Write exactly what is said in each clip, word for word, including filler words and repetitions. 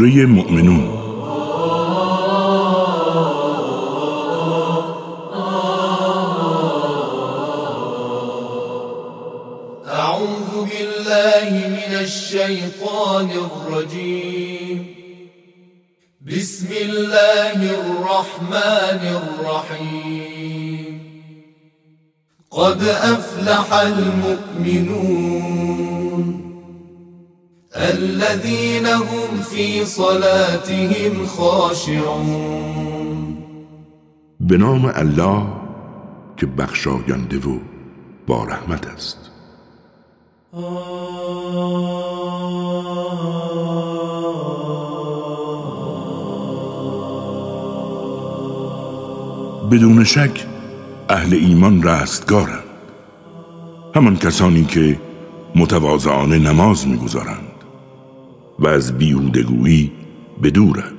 سوره مومنون. اعوذ بالله من الشیطان الرجیم. بسم الله الرحمن الرحیم. قد افلح المؤمنون الذين هم في صلاتهم خاشعون. به نام الله که بخشاینده و با رحمت است. بدون شک اهل ایمان رستگارند، همان کسانی که متواضعانه نماز می‌گزارند و از بیهودگویی بدورند،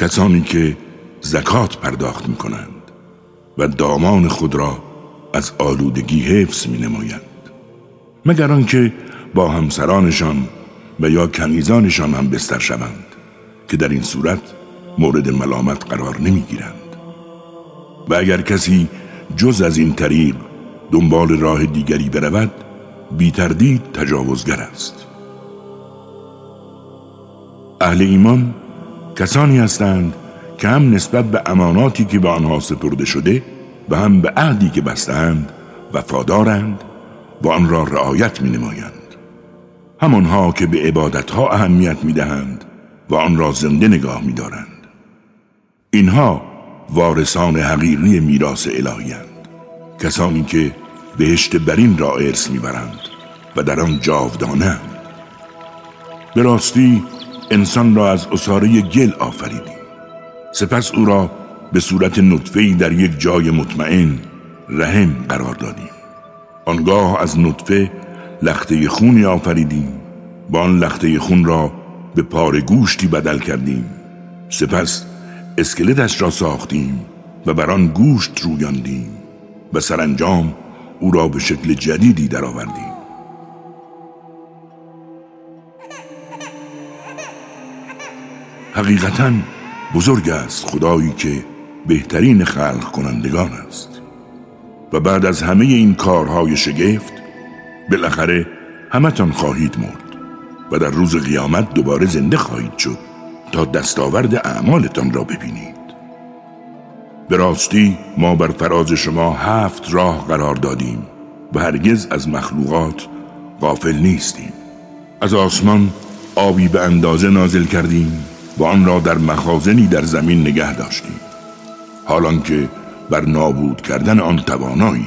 کسانی که زکات پرداخت می کنند و دامان خود را از آلودگی حفظ می نمایند، مگر آنکه با همسرانشان و یا کنیزانشان هم بستر شوند که در این صورت مورد ملامت قرار نمی گیرند. و اگر کسی جز از این طریق دنبال راه دیگری برود، بی تردید تجاوزگر است. اهل ایمان کسانی هستند که هم نسبت به اماناتی که به آنها سپرده شده و هم به عهدی که بستند وفادارند و آن را رعایت می نمایند، همانها که به عبادتها اهمیت می دهند و آن را زنده نگاه می دارند. اینها وارثان حقیقی میراث الهی اند، کسانی که بهشت برین را ارث می برند و در آن جاودانه اند. به راستی انسان را از عصاره گل آفریدیم، سپس او را به صورت نطفه‌ای در یک جای مطمئن رحم قرار دادیم، آنگاه از نطفه لخته خونی آفریدیم، با آن لخته خون را به پاره گوشتی بدل کردیم، سپس اسکلتش را ساختیم و بر آن گوشت رویاندیم و سرانجام او را به شکل جدیدی درآوردیم. حقیقتاً بزرگ است خدایی که بهترین خلق کنندگان است. و بعد از همه این کارهای شگفت، بالاخره همتان خواهید مرد و در روز قیامت دوباره زنده خواهید شد تا دستاورد اعمالتان را ببینید. به راستی ما بر فراز شما هفت راه قرار دادیم و هرگز از مخلوقات غافل نیستیم. از آسمان آبی به اندازه نازل کردیم و آن را در مخازنی در زمین نگه داشتیم، حالان که بر نابود کردن آن توانایی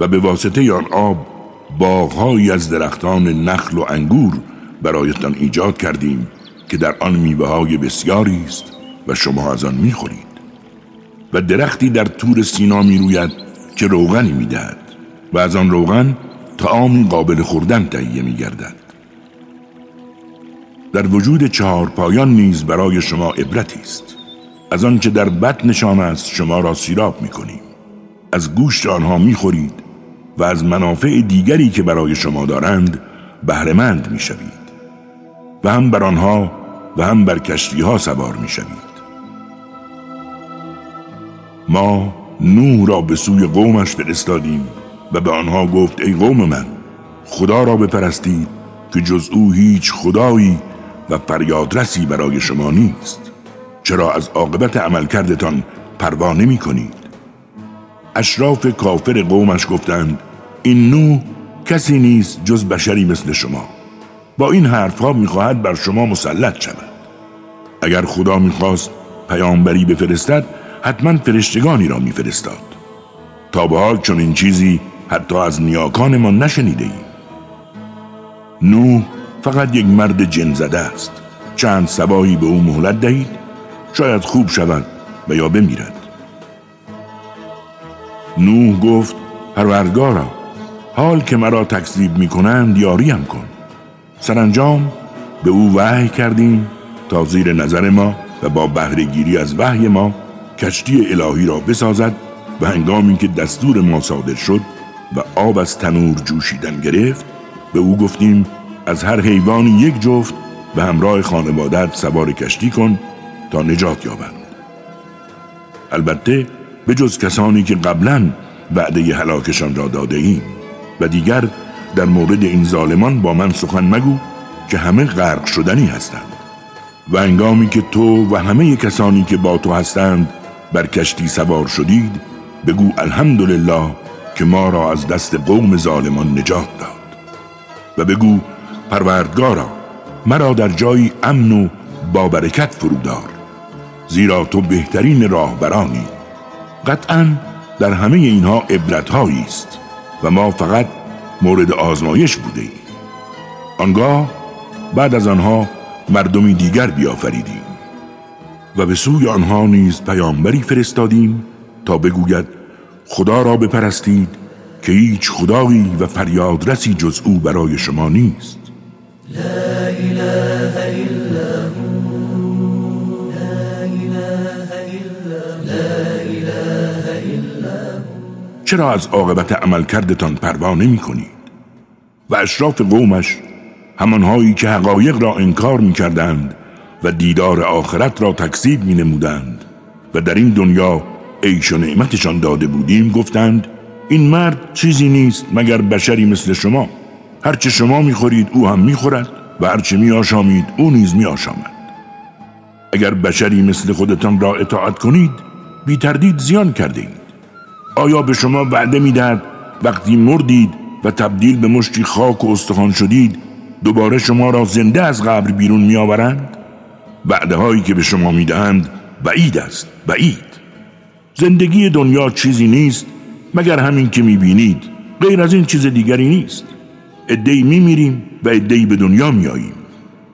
و به واسطه آن آب باغهایی از درختان نخل و انگور برایتان ایجاد کردیم که در آن میوه‌های بسیاری است و شما از آن میخورید. و درختی در تور سینا میروید که روغنی میدهد و از آن روغن طعامی قابل خوردن تهیه میگردد. در وجود چهار پایان نیز برای شما عبرتی است، از آنچه در بطنشان است شما را سیراب می‌کنیم، از گوشت آنها می‌خورید و از منافع دیگری که برای شما دارند بهره‌مند می‌شوید و هم بر آنها و هم بر کشتی‌ها سوار می‌شوید. ما نوح را به سوی قومش فرستادیم و به آنها گفت ای قوم من، خدا را بپرستید که جز او هیچ خدایی و فریادرسی برای شما نیست، چرا از عاقبت عملکردتان پروا نمی‌کنید؟ اشراف کافر قومش گفتند این نوح کسی نیست جز بشری مثل شما، با این حرفها می‌خواهد بر شما مسلط شود. اگر خدا می‌خواست پیامبری بفرستد حتما فرشتگانی را می‌فرستاد. تا به حال چنین چیزی حتی از نیاکان ما نشنیده‌ایم. نوح فقط یک مرد جن زده است، چند سباهی به او مهلت دهید شاید خوب شود و یا بمیرد. نوح گفت پروردگارا، حال که مرا تکذیب می کنند یاریم کن. سرانجام به او وحی کردیم تا زیر نظر ما و با بهره گیری از وحی ما کشتی الهی را بسازد و هنگامی که دستور ما صادر شد و آب از تنور جوشیدن گرفت، به او گفتیم از هر حیوانی یک جفت و همراه خانواده‌ات سوار کشتی کن تا نجات یابند. البته به جز کسانی که قبلاً وعده هلاکشان را داده ایم، و دیگر در مورد این ظالمان با من سخن مگو که همه غرق شدنی هستند. و انگامی که تو و همه کسانی که با تو هستند بر کشتی سوار شدید، بگو الحمدلله که ما را از دست قوم ظالمان نجات داد. و بگو پروردگارا مرا در جایی امن و با برکت فرودار، زیرا تو بهترین راهبرانی. قطعاً در همه اینها عبرت‌هایی است و ما فقط مورد آزمایش بودیم. آنگاه بعد از آنها مردمی دیگر بیافریدیم و به سوی آنها نیز پیامبری فرستادیم تا بگوید خدا را بپرستید که هیچ خدایی و فریادرسی جز او برای شما نیست. لا اله الا هو، لا اله الا، لا اله الا هو. چرا از عاقبت عملکردتان پروا نمی‌کنید؟ و اشراف قومش، همانهایی که حقایق را انکار می‌کردند و دیدار آخرت را تکذیب می‌نمودند و در این دنیا عیش و نعمتشان داده بودیم، گفتند این مرد چیزی نیست مگر بشری مثل شما، هرچه شما میخورید او هم میخورد و هرچه میآشامید او نیز میآشامد. اگر بشری مثل خودتان را اطاعت کنید بی تردید زیان کردید. آیا به شما وعده میدهد وقتی مردید و تبدیل به مشتی خاک و استخوان شدید دوباره شما را زنده از قبر بیرون میآورند؟ وعده هایی که به شما میدهند بعید است، بعید. زندگی دنیا چیزی نیست مگر همین که میبینید، غیر از این چیز دیگری نیست. عده‌ای میمیریم و عده‌ای به دنیا میاییم.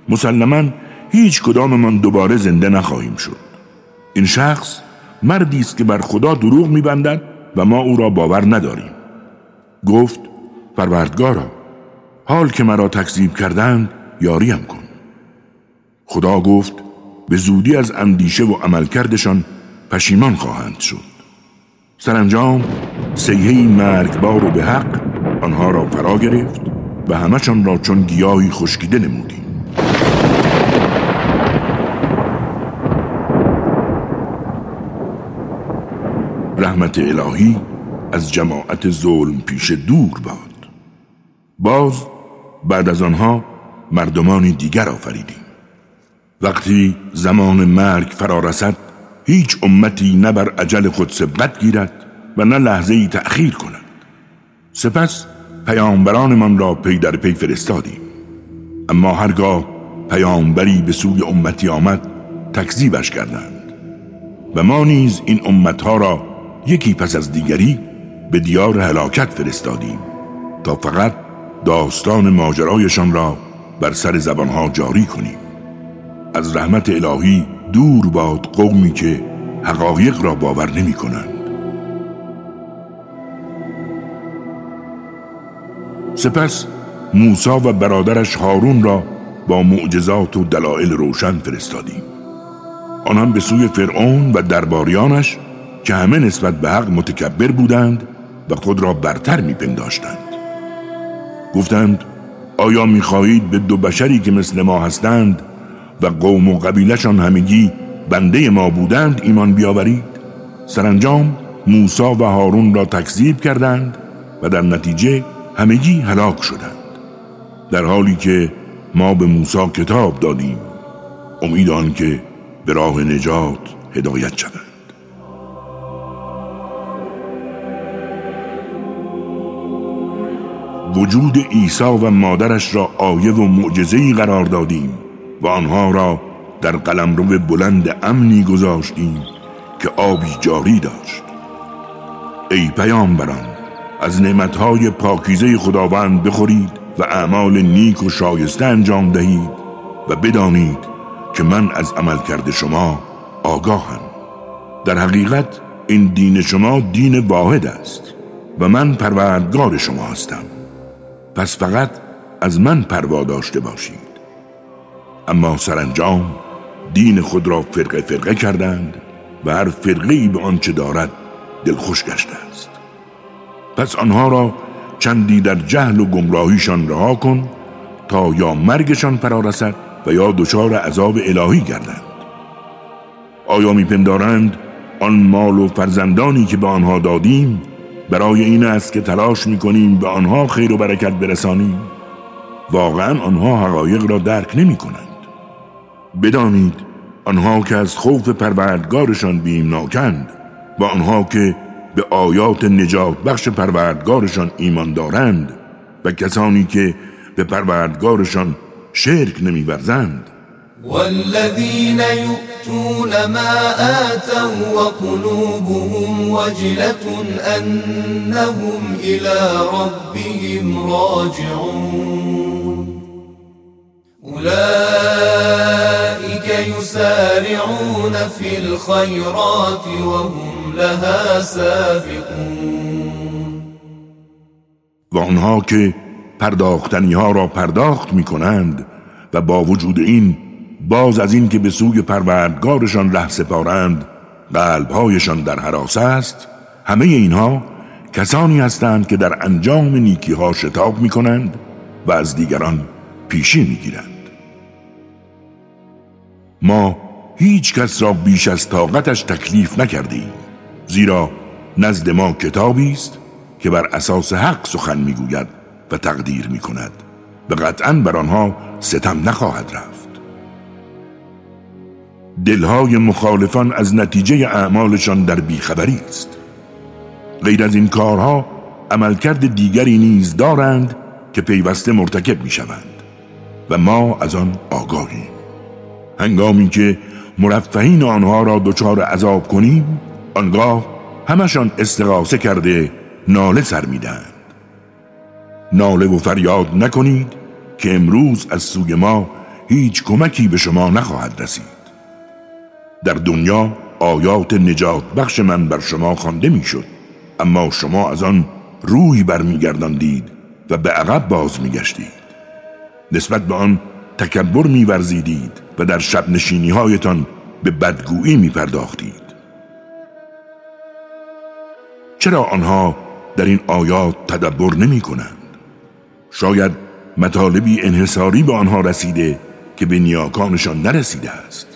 مسلماً هیچ کداممان دوباره زنده نخواهیم شد. این شخص مردی است که بر خدا دروغ میبندد و ما او را باور نداریم. گفت پروردگارا حال که مرا تکذیب کردند یاریم کن. خدا گفت به زودی از اندیشه و عملکردشان پشیمان خواهند شد. سرانجام صیحه‌ای مرگبار و به حق آنها را فرا گرفت و همه‌شان را چون گیاهی خشکیده نمودیم. رحمت الهی از جماعت ظلم پیش دور باد. باز بعد از آنها مردمانی دیگر آفریدیم. وقتی زمان مرگ فرا رسد هیچ امتی نه بر عجل خود سبقت گیرد و نه لحظه‌ای تأخیر کند. سپس پیامبرانمان را پی در پی فرستادیم، اما هرگاه پیامبری به سوی امتی آمد تکذیبش کردند. و ما نیز این امتها را یکی پس از دیگری به دیار هلاکت فرستادیم تا فقط داستان ماجرایشان را بر سر زبانها جاری کنیم. از رحمت الهی دور باد قومی که حقایق را باور نمی کنند. سپس موسی و برادرش هارون را با معجزات و دلایل روشن فرستادیم. آنان به سوی فرعون و درباریانش که همه نسبت به حق متکبر بودند و خود را برتر می پنداشتند. گفتند آیا می خواهید به دو بشری که مثل ما هستند و قوم و قبیلشان همگی بنده ما بودند ایمان بیاورید؟ سرانجام موسی و هارون را تکذیب کردند و در نتیجه همگی هلاک شدند، در حالی که ما به موسی کتاب دادیم امید آن که به راه نجات هدایت شدند. وجود عیسی و مادرش را آیه و معجزه‌ای قرار دادیم و آنها را در قلمرو بلند امنی گذاشتیم که آبی جاری داشت. ای پیامبران از نعمتهای پاکیزه خداوند بخورید و اعمال نیک و شایسته انجام دهید و بدانید که من از عملکرد شما آگاهم. در حقیقت این دین شما دین واحد است و من پروردگار شما هستم، پس فقط از من پروا داشته باشید. اما سرانجام دین خود را فرقه فرقه کردند و هر فرقه‌ای به آنچه دارد دلخوش گشته است. پس آنها را چندی در جهل و گمراهیشان رها کن تا یا مرگشان فرا رسد و یا دچار عذاب الهی گردند. آیا میپندارند آن مال و فرزندانی که به آنها دادیم برای این است که تلاش میکنیم به آنها خیر و برکت برسانیم؟ واقعا آنها حقایق را درک نمیکنند. بدانید آنها که از خوف پروردگارشان بیمناکند و آنها که به آیات نجات بخش پروردگارشان ایمان دارند و کسانی که به پروردگارشان شرک نمی‌ورزند، والذین یؤتون ما آتوا و قلوبهم وجلة انهم الی ربهم راجعون اولئک یسارعون فی الخیرات وهم لها سابقون. و آنها که پرداختنی ها را پرداخت می کنند و با وجود این باز از این که به سوی پروردگارشان ره سپارند قلبهایشان در هراس است، همه اینها کسانی هستند که در انجام نیکی ها شتاب می کنند و از دیگران پیشی می گیرند. ما هیچ کس را بیش از طاقتش تکلیف نکردیم، زیرا نزد ما کتابی است که بر اساس حق سخن می گوید و تقدیر می کند و قطعاً بر آنها ستم نخواهد رفت. دلهای مخالفان از نتیجه اعمالشان در بیخبری است. غیر از این کارها عملکرد دیگری نیز دارند که پیوسته مرتکب می شوند و ما از آن آگاهیم. هنگامی که مرفهین آنها را دچار عذاب کنیم، آنگاه همشان استغاثه کرده ناله سر می دهند. ناله و فریاد نکنید که امروز از سوی ما هیچ کمکی به شما نخواهد رسید. در دنیا آیات نجات بخش من بر شما خوانده می شد، اما شما از آن روی بر می گرداندید و به عقب باز می گشتید. نسبت به آن تکبر می ورزیدید و در شب نشینی هایتان به بدگویی می پرداختید. چرا آنها در این آیات تدبر نمی کنند؟ شاید مطالبی انحصاری به آنها رسیده که به نیاکانشان نرسیده است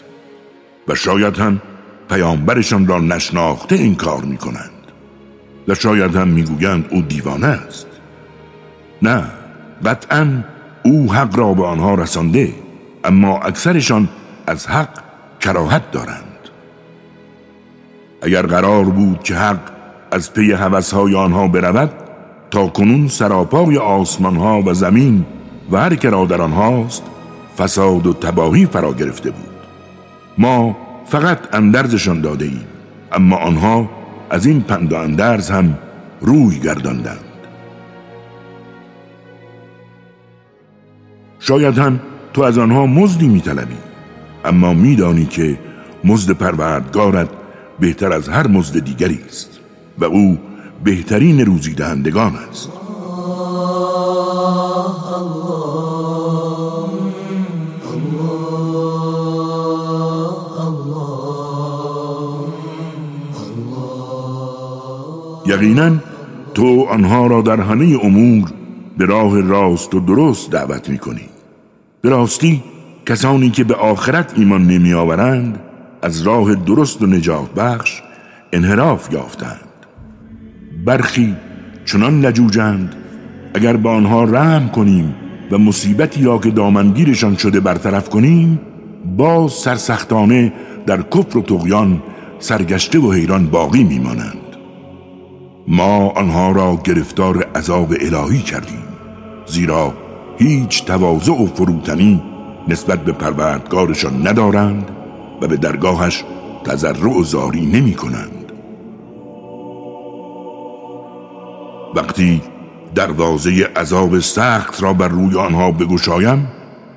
و شاید هم پیامبرشان را نشناخته این کار می کنند و شاید هم می گویند او دیوانه است. نه، قطعاً او حق را به آنها رسانده، اما اکثرشان از حق کراهت دارند. اگر قرار بود که حق از پی هوس‌های آنها برود، تا کنون سراپای آسمان‌ها و زمین و هر که را در آنهاست فساد و تباهی فرا گرفته بود. ما فقط اندرزشان داده ایم، اما آنها از این پند و اندرز هم روی گرداندند. شاید هم تو از آنها مزدی می‌طلبی، اما می‌دانی که مزد پروردگارت بهتر از هر مزد دیگری است و او بهترین روزی دهندگان است. یقینا تو آنها را در همه امور به راه راست و درست دعوت می‌کنی. به راستی کسانی که به آخرت ایمان نمی‌آورند از راه درست و نجات بخش انحراف یافتند. برخی چنان لجوجند اگر با آنها رحم کنیم و مصیبتی را که دامنگیرشان شده برطرف کنیم، باز سرسختانه در کفر و طغیان سرگشته و حیران باقی میمانند. ما آنها را گرفتار عذاب الهی کردیم، زیرا هیچ تواضع و فروتنی نسبت به پروردگارشان ندارند و به درگاهش تضرع و زاری نمی کنند. وقتی دروازه عذاب سخت را بر روی آنها بگشایم،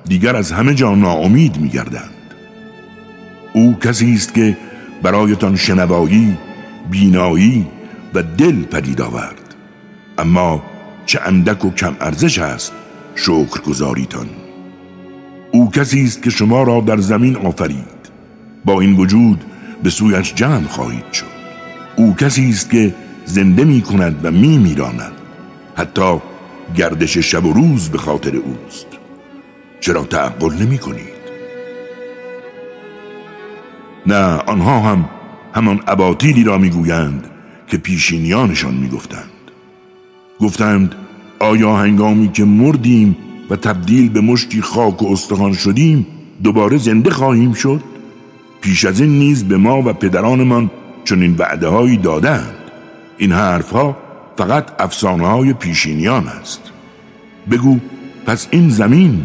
دیگر از همه جا ناامید می گردند. او کسی است که برایتان شنوایی، بینایی و دل پدید آورد، اما چه اندک و کم ارزش است شکرگزاریتان. او کسی است که شما را در زمین آفرید، با این وجود به سویش جمع خواهید شد. او کسی است که زنده می کند و می میراند، حتی گردش شب و روز به خاطر اوست. چرا تعقل نمی کنید؟ نه، آنها هم همان اباطیلی را میگویند که پیشینیانشان میگفتند. گفتند آیا هنگامی که مردیم و تبدیل به مشتی خاک و استخوان شدیم دوباره زنده خواهیم شد؟ پیش از این نیز به ما و پدرانمان چنین وعده‌هایی دادند. این حرفها فقط افسانه‌های پیشینیان است. بگو پس این زمین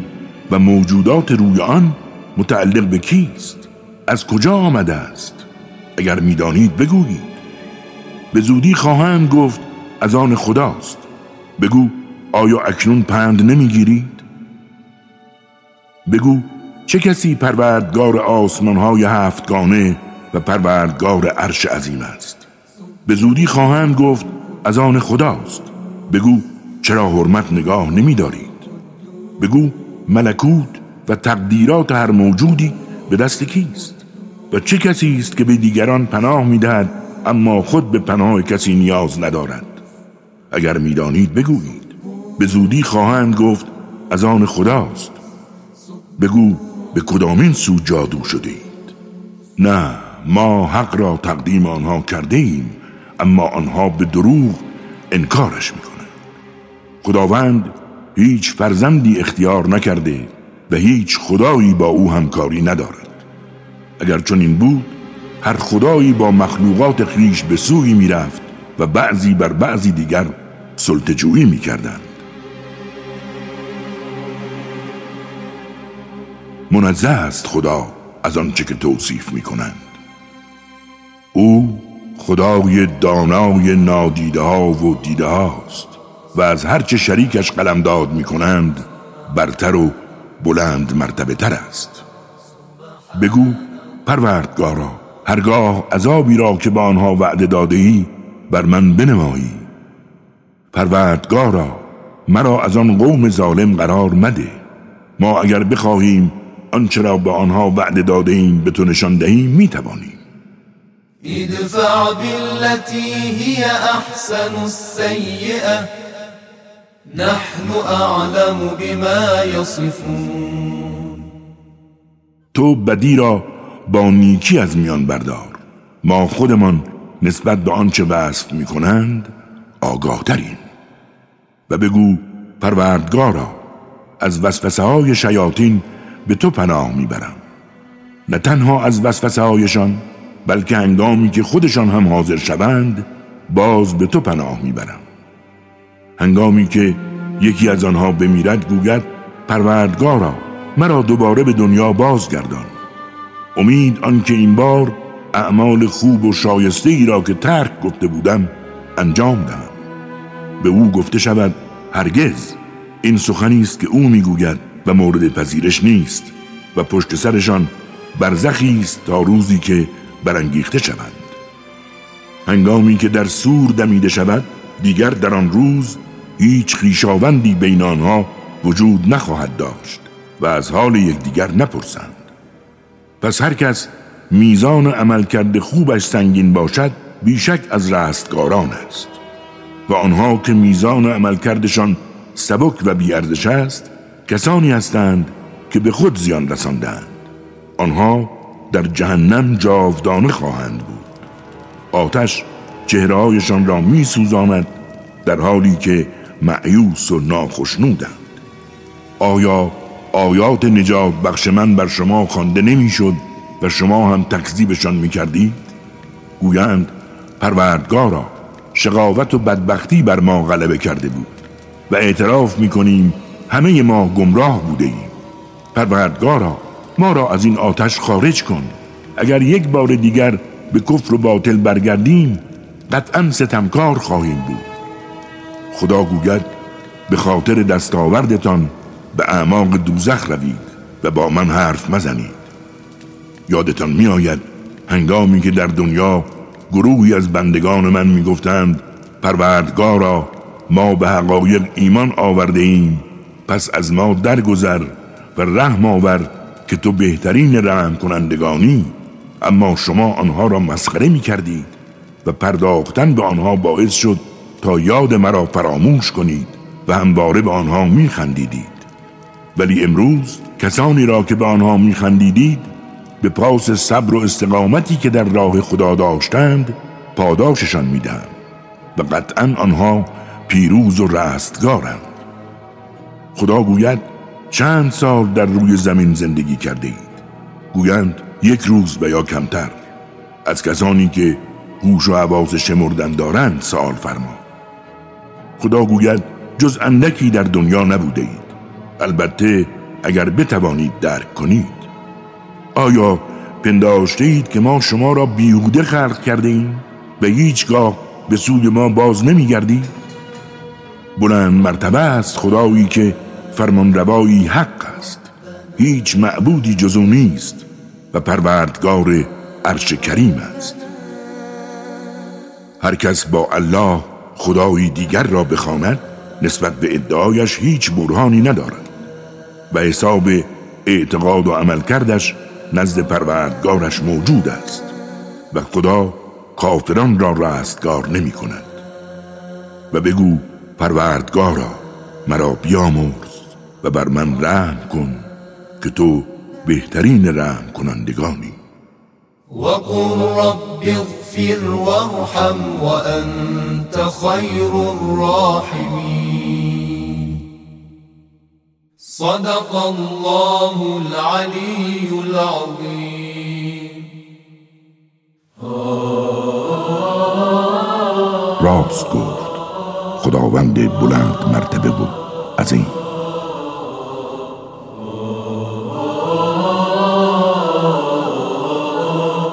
و موجودات روی آن متعلق به کیست؟ از کجا آمده است؟ اگر می‌دانید بگویید. به زودی خواهند گفت از آن خداست. بگو آیا اکنون پند نمی‌گیرید؟ بگو چه کسی پروردگار آسمان‌های هفتگانه و پروردگار عرش عظیم است؟ به زودی خواهند گفت از آن خداست. بگو چرا حرمت نگاه نمی‌دارید؟ بگو ملکوت و تقدیرات هر موجودی به دست کیست؟ و چه کسی است که به دیگران پناه می‌دهد اما خود به پناه کسی نیاز ندارد؟ اگر می‌دانید بگویید. به زودی خواهند گفت از آن خداست. بگو به کدامین سو جادو شده اید؟ نه، ما حق را تقدیم آنها کرده ایم، اما آنها به دروغ انکارش میکنند. خداوند هیچ فرزندی اختیار نکرده و هیچ خدایی با او همکاری ندارد. اگر چنین بود هر خدایی با مخلوقات خویش به سوی میرفت و بعضی بر بعضی دیگر سلطه‌جویی میکردند. منزه است خدا از آنچه که توصیف میکنند. او خدای دانای نادیده ها و دیده هاست و از هرچه شریکش قلمداد میکنند برتر و بلند مرتبه تر است. بگو پروردگارا هرگاه عذابی را که با آنها وعده داده‌ای بر من بنمایی. پروردگارا مرا از آن قوم ظالم قرار مده. ما اگر بخواهیم آنچه را به آنها وعده داده ایم به تو نشان دهیم می توانیم. ادفع باللتی هی احسن السیئه نحن اعلم بما یصفون. تو بدی را با نیکی از میان بردار، ما خودمان نسبت به آنچه وصف می کنند آگاه تریم. و بگو پروردگارا از وسوسه های شیاطین به تو پناه میبرم، نه تنها از وسوسه هایشان بلکه هنگامی که خودشان هم حاضر شوند باز به تو پناه میبرم. هنگامی که یکی از آنها بمیرد گوید پروردگارا مرا دوباره به دنیا بازگردان. امید آنکه این بار اعمال خوب و شایسته ای را که ترک گفته بودم انجام دهم. به او گفته شود هرگز. این سخنی است که او میگوید و مورد پذیرش نیست و پشت سرشان برزخی است تا روزی که برانگیخته شوند. هنگامی که در سور دمیده شود دیگر در آن روز هیچ خویشاوندی بین آنها وجود نخواهد داشت و از حال یکدیگر نپرسند. پس هر کس میزان عملکرد خوبش سنگین باشد بیشک از رستگاران است، و آنها که میزان عملکردشان سبک و بی‌ارزش است کسانی هستند که به خود زیان رساندند. آنها در جهنم جاودانه خواهند بود. آتش چهره‌هایشان را می‌سوزاند در حالی که مأیوس و ناخشنودند. آیا آیات نجات بخش من بر شما خوانده نمی‌شد و شما هم تکذیبشان می‌کردید؟ گویند پروردگارا شقاوت و بدبختی بر ما غلبه کرده بود و اعتراف می‌کنیم همه ما گمراه بوده ایم. پروردگارا ما را از این آتش خارج کن. اگر یک بار دیگر به کفر و باطل برگردیم قطعاً ستمکار خواهیم بود. خدا گوید به خاطر دستاوردتان به اعماق دوزخ روید و با من حرف مزنید. یادتان می آید هنگامی که در دنیا گروهی از بندگان من می گفتند پروردگارا ما به حقایق ایمان آورده ایم پس از ما درگذر و رحم آور که تو بهترین رحم کنندگانی. اما شما آنها را مسخره می کردید و پرداختن به آنها باعث شد تا یاد مرا فراموش کنید و همواره به آنها می خندیدید. ولی امروز کسانی را که به آنها می خندیدید به پاس صبر و استقامتی که در راه خدا داشتند پاداششان میدهم و قطعا آنها پیروز و رستگارند. خدا گوید چند سال در روی زمین زندگی کرده اید، گویند یک روز و یا کمتر. از کسانی که هوش و حواس شمردن دارند سؤال فرما. خدا گوید جز اندکی در دنیا نبوده اید، البته اگر بتوانید درک کنید. آیا پنداشته اید که ما شما را بیهوده خلق کرده ایم و هیچگاه به سوی ما باز نمی گردید؟ بلند مرتبه است خدایی که فرمانروایی حق است، هیچ معبودی جز او نیست و پروردگار عرش کریم است. هر کس با الله خدایی دیگر را بخواند نسبت به ادعایش هیچ برهانی ندارد و حساب اعتقاد و عمل کردش نزد پروردگارش موجود است و خدا کافران را رستگار نمی کند. و بگو پروردگارا مرا بیامرز و بر من رحم کن که تو بهترین رحم کنندگانی. وقل رب اغفر وارحم وانت خیر الراحمین. صدق الله العلی العظیم. راست گفت خداوند بلند مرتبه بود از این.